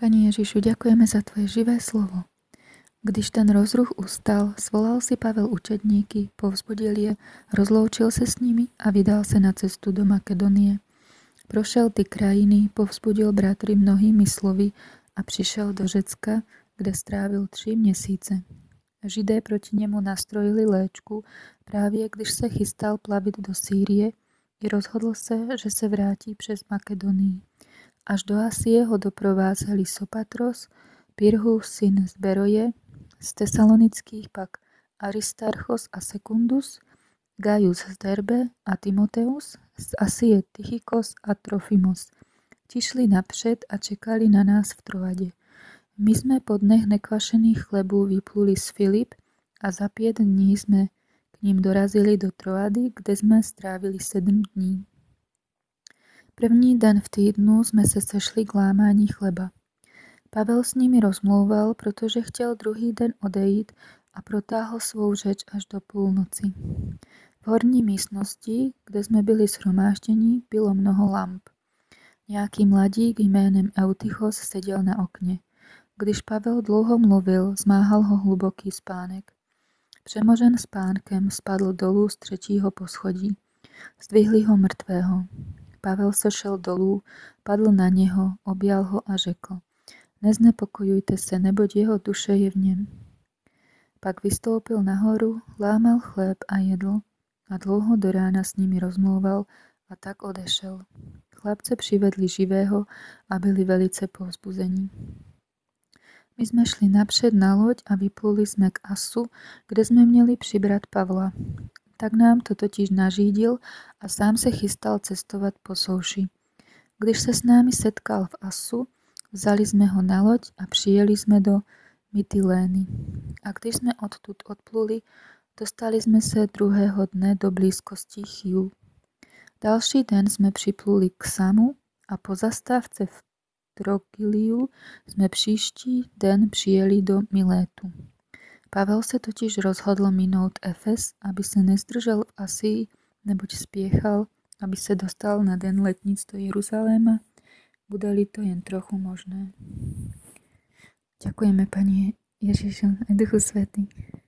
Pane Ježišu, ďakujeme za Tvoje živé slovo. Když ten rozruch ustal, svolal si Pavel učedníky, povzbudil je, rozloučil se s nimi a vydal se na cestu do Makedonie. Prošel ty krajiny, povzbudil bratry mnohými slovy a přišel do Řecka, kde strávil 3 měsíce. Židé proti němu nastrojili léčku, právě když se chystal plavit do Sýrie, i rozhodl se, že se vrátí přes Makedonii. Až do Asie ho doprovázeli Sopatros, Pirhus syn z Beroje, z Tesalonických pak Aristarchos a Secundus, Gaius z Derbe a Timoteus, z Asie Tychikos a Trofimos. Ti šli napřed a čekali na nás v Troadě. My jsme po dnech nekvašených chlebů vypluli z Filip a za 5 dní jsme k ním dorazili do Troady, kde jsme strávili 7 dní. První den v týdnu jsme se sešli k lámání chleba. Pavel s nimi rozmlouval, protože chtěl druhý den odejít a protáhl svou řeč až do půlnoci. V horní místnosti, kde jsme byli shromážděni, bylo mnoho lamp. Nějaký mladík jménem Eutychos seděl na okně. Když Pavel dlouho mluvil, zmáhal ho hluboký spánek. Přemožen spánkem spadl dolů z 3. poschodí. Zdvihli ho mrtvého. Pavel sešel dolů, padl na něho, objal ho a řekl: Neznepokojujte se, neboť jeho duše je v něm. Pak vystoupil nahoru, lámal chléb a jedl a dlouho do rána s nimi rozmlouval a tak odešel. Chlapce přivedli živého a byli velice povzbuzení. My jsme šli napřed na loď a vypluli jsme k Assu, kde jsme měli přibrat Pavla. Tak nám to totiž nařídil a sám se chystal cestovat po souši. Když se s námi setkal v Assu, vzali jsme ho na loď a přijeli jsme do Mytilény. A když jsme odtud odpluli, dostali jsme se 2. dne do blízkosti Chiu. Další den jsme připluli k Samu a po zastávce v Trogyliu jsme příští den přijeli do Milétu. Pavel se totiž rozhodl minout Efes, aby se nezdržel v Asii, neboť spěchal, aby se dostal na den letnic do Jeruzaléma, bude-li to jen trochu možné. Ďakujeme, Pane Ježišu, aj Duchu Svätý.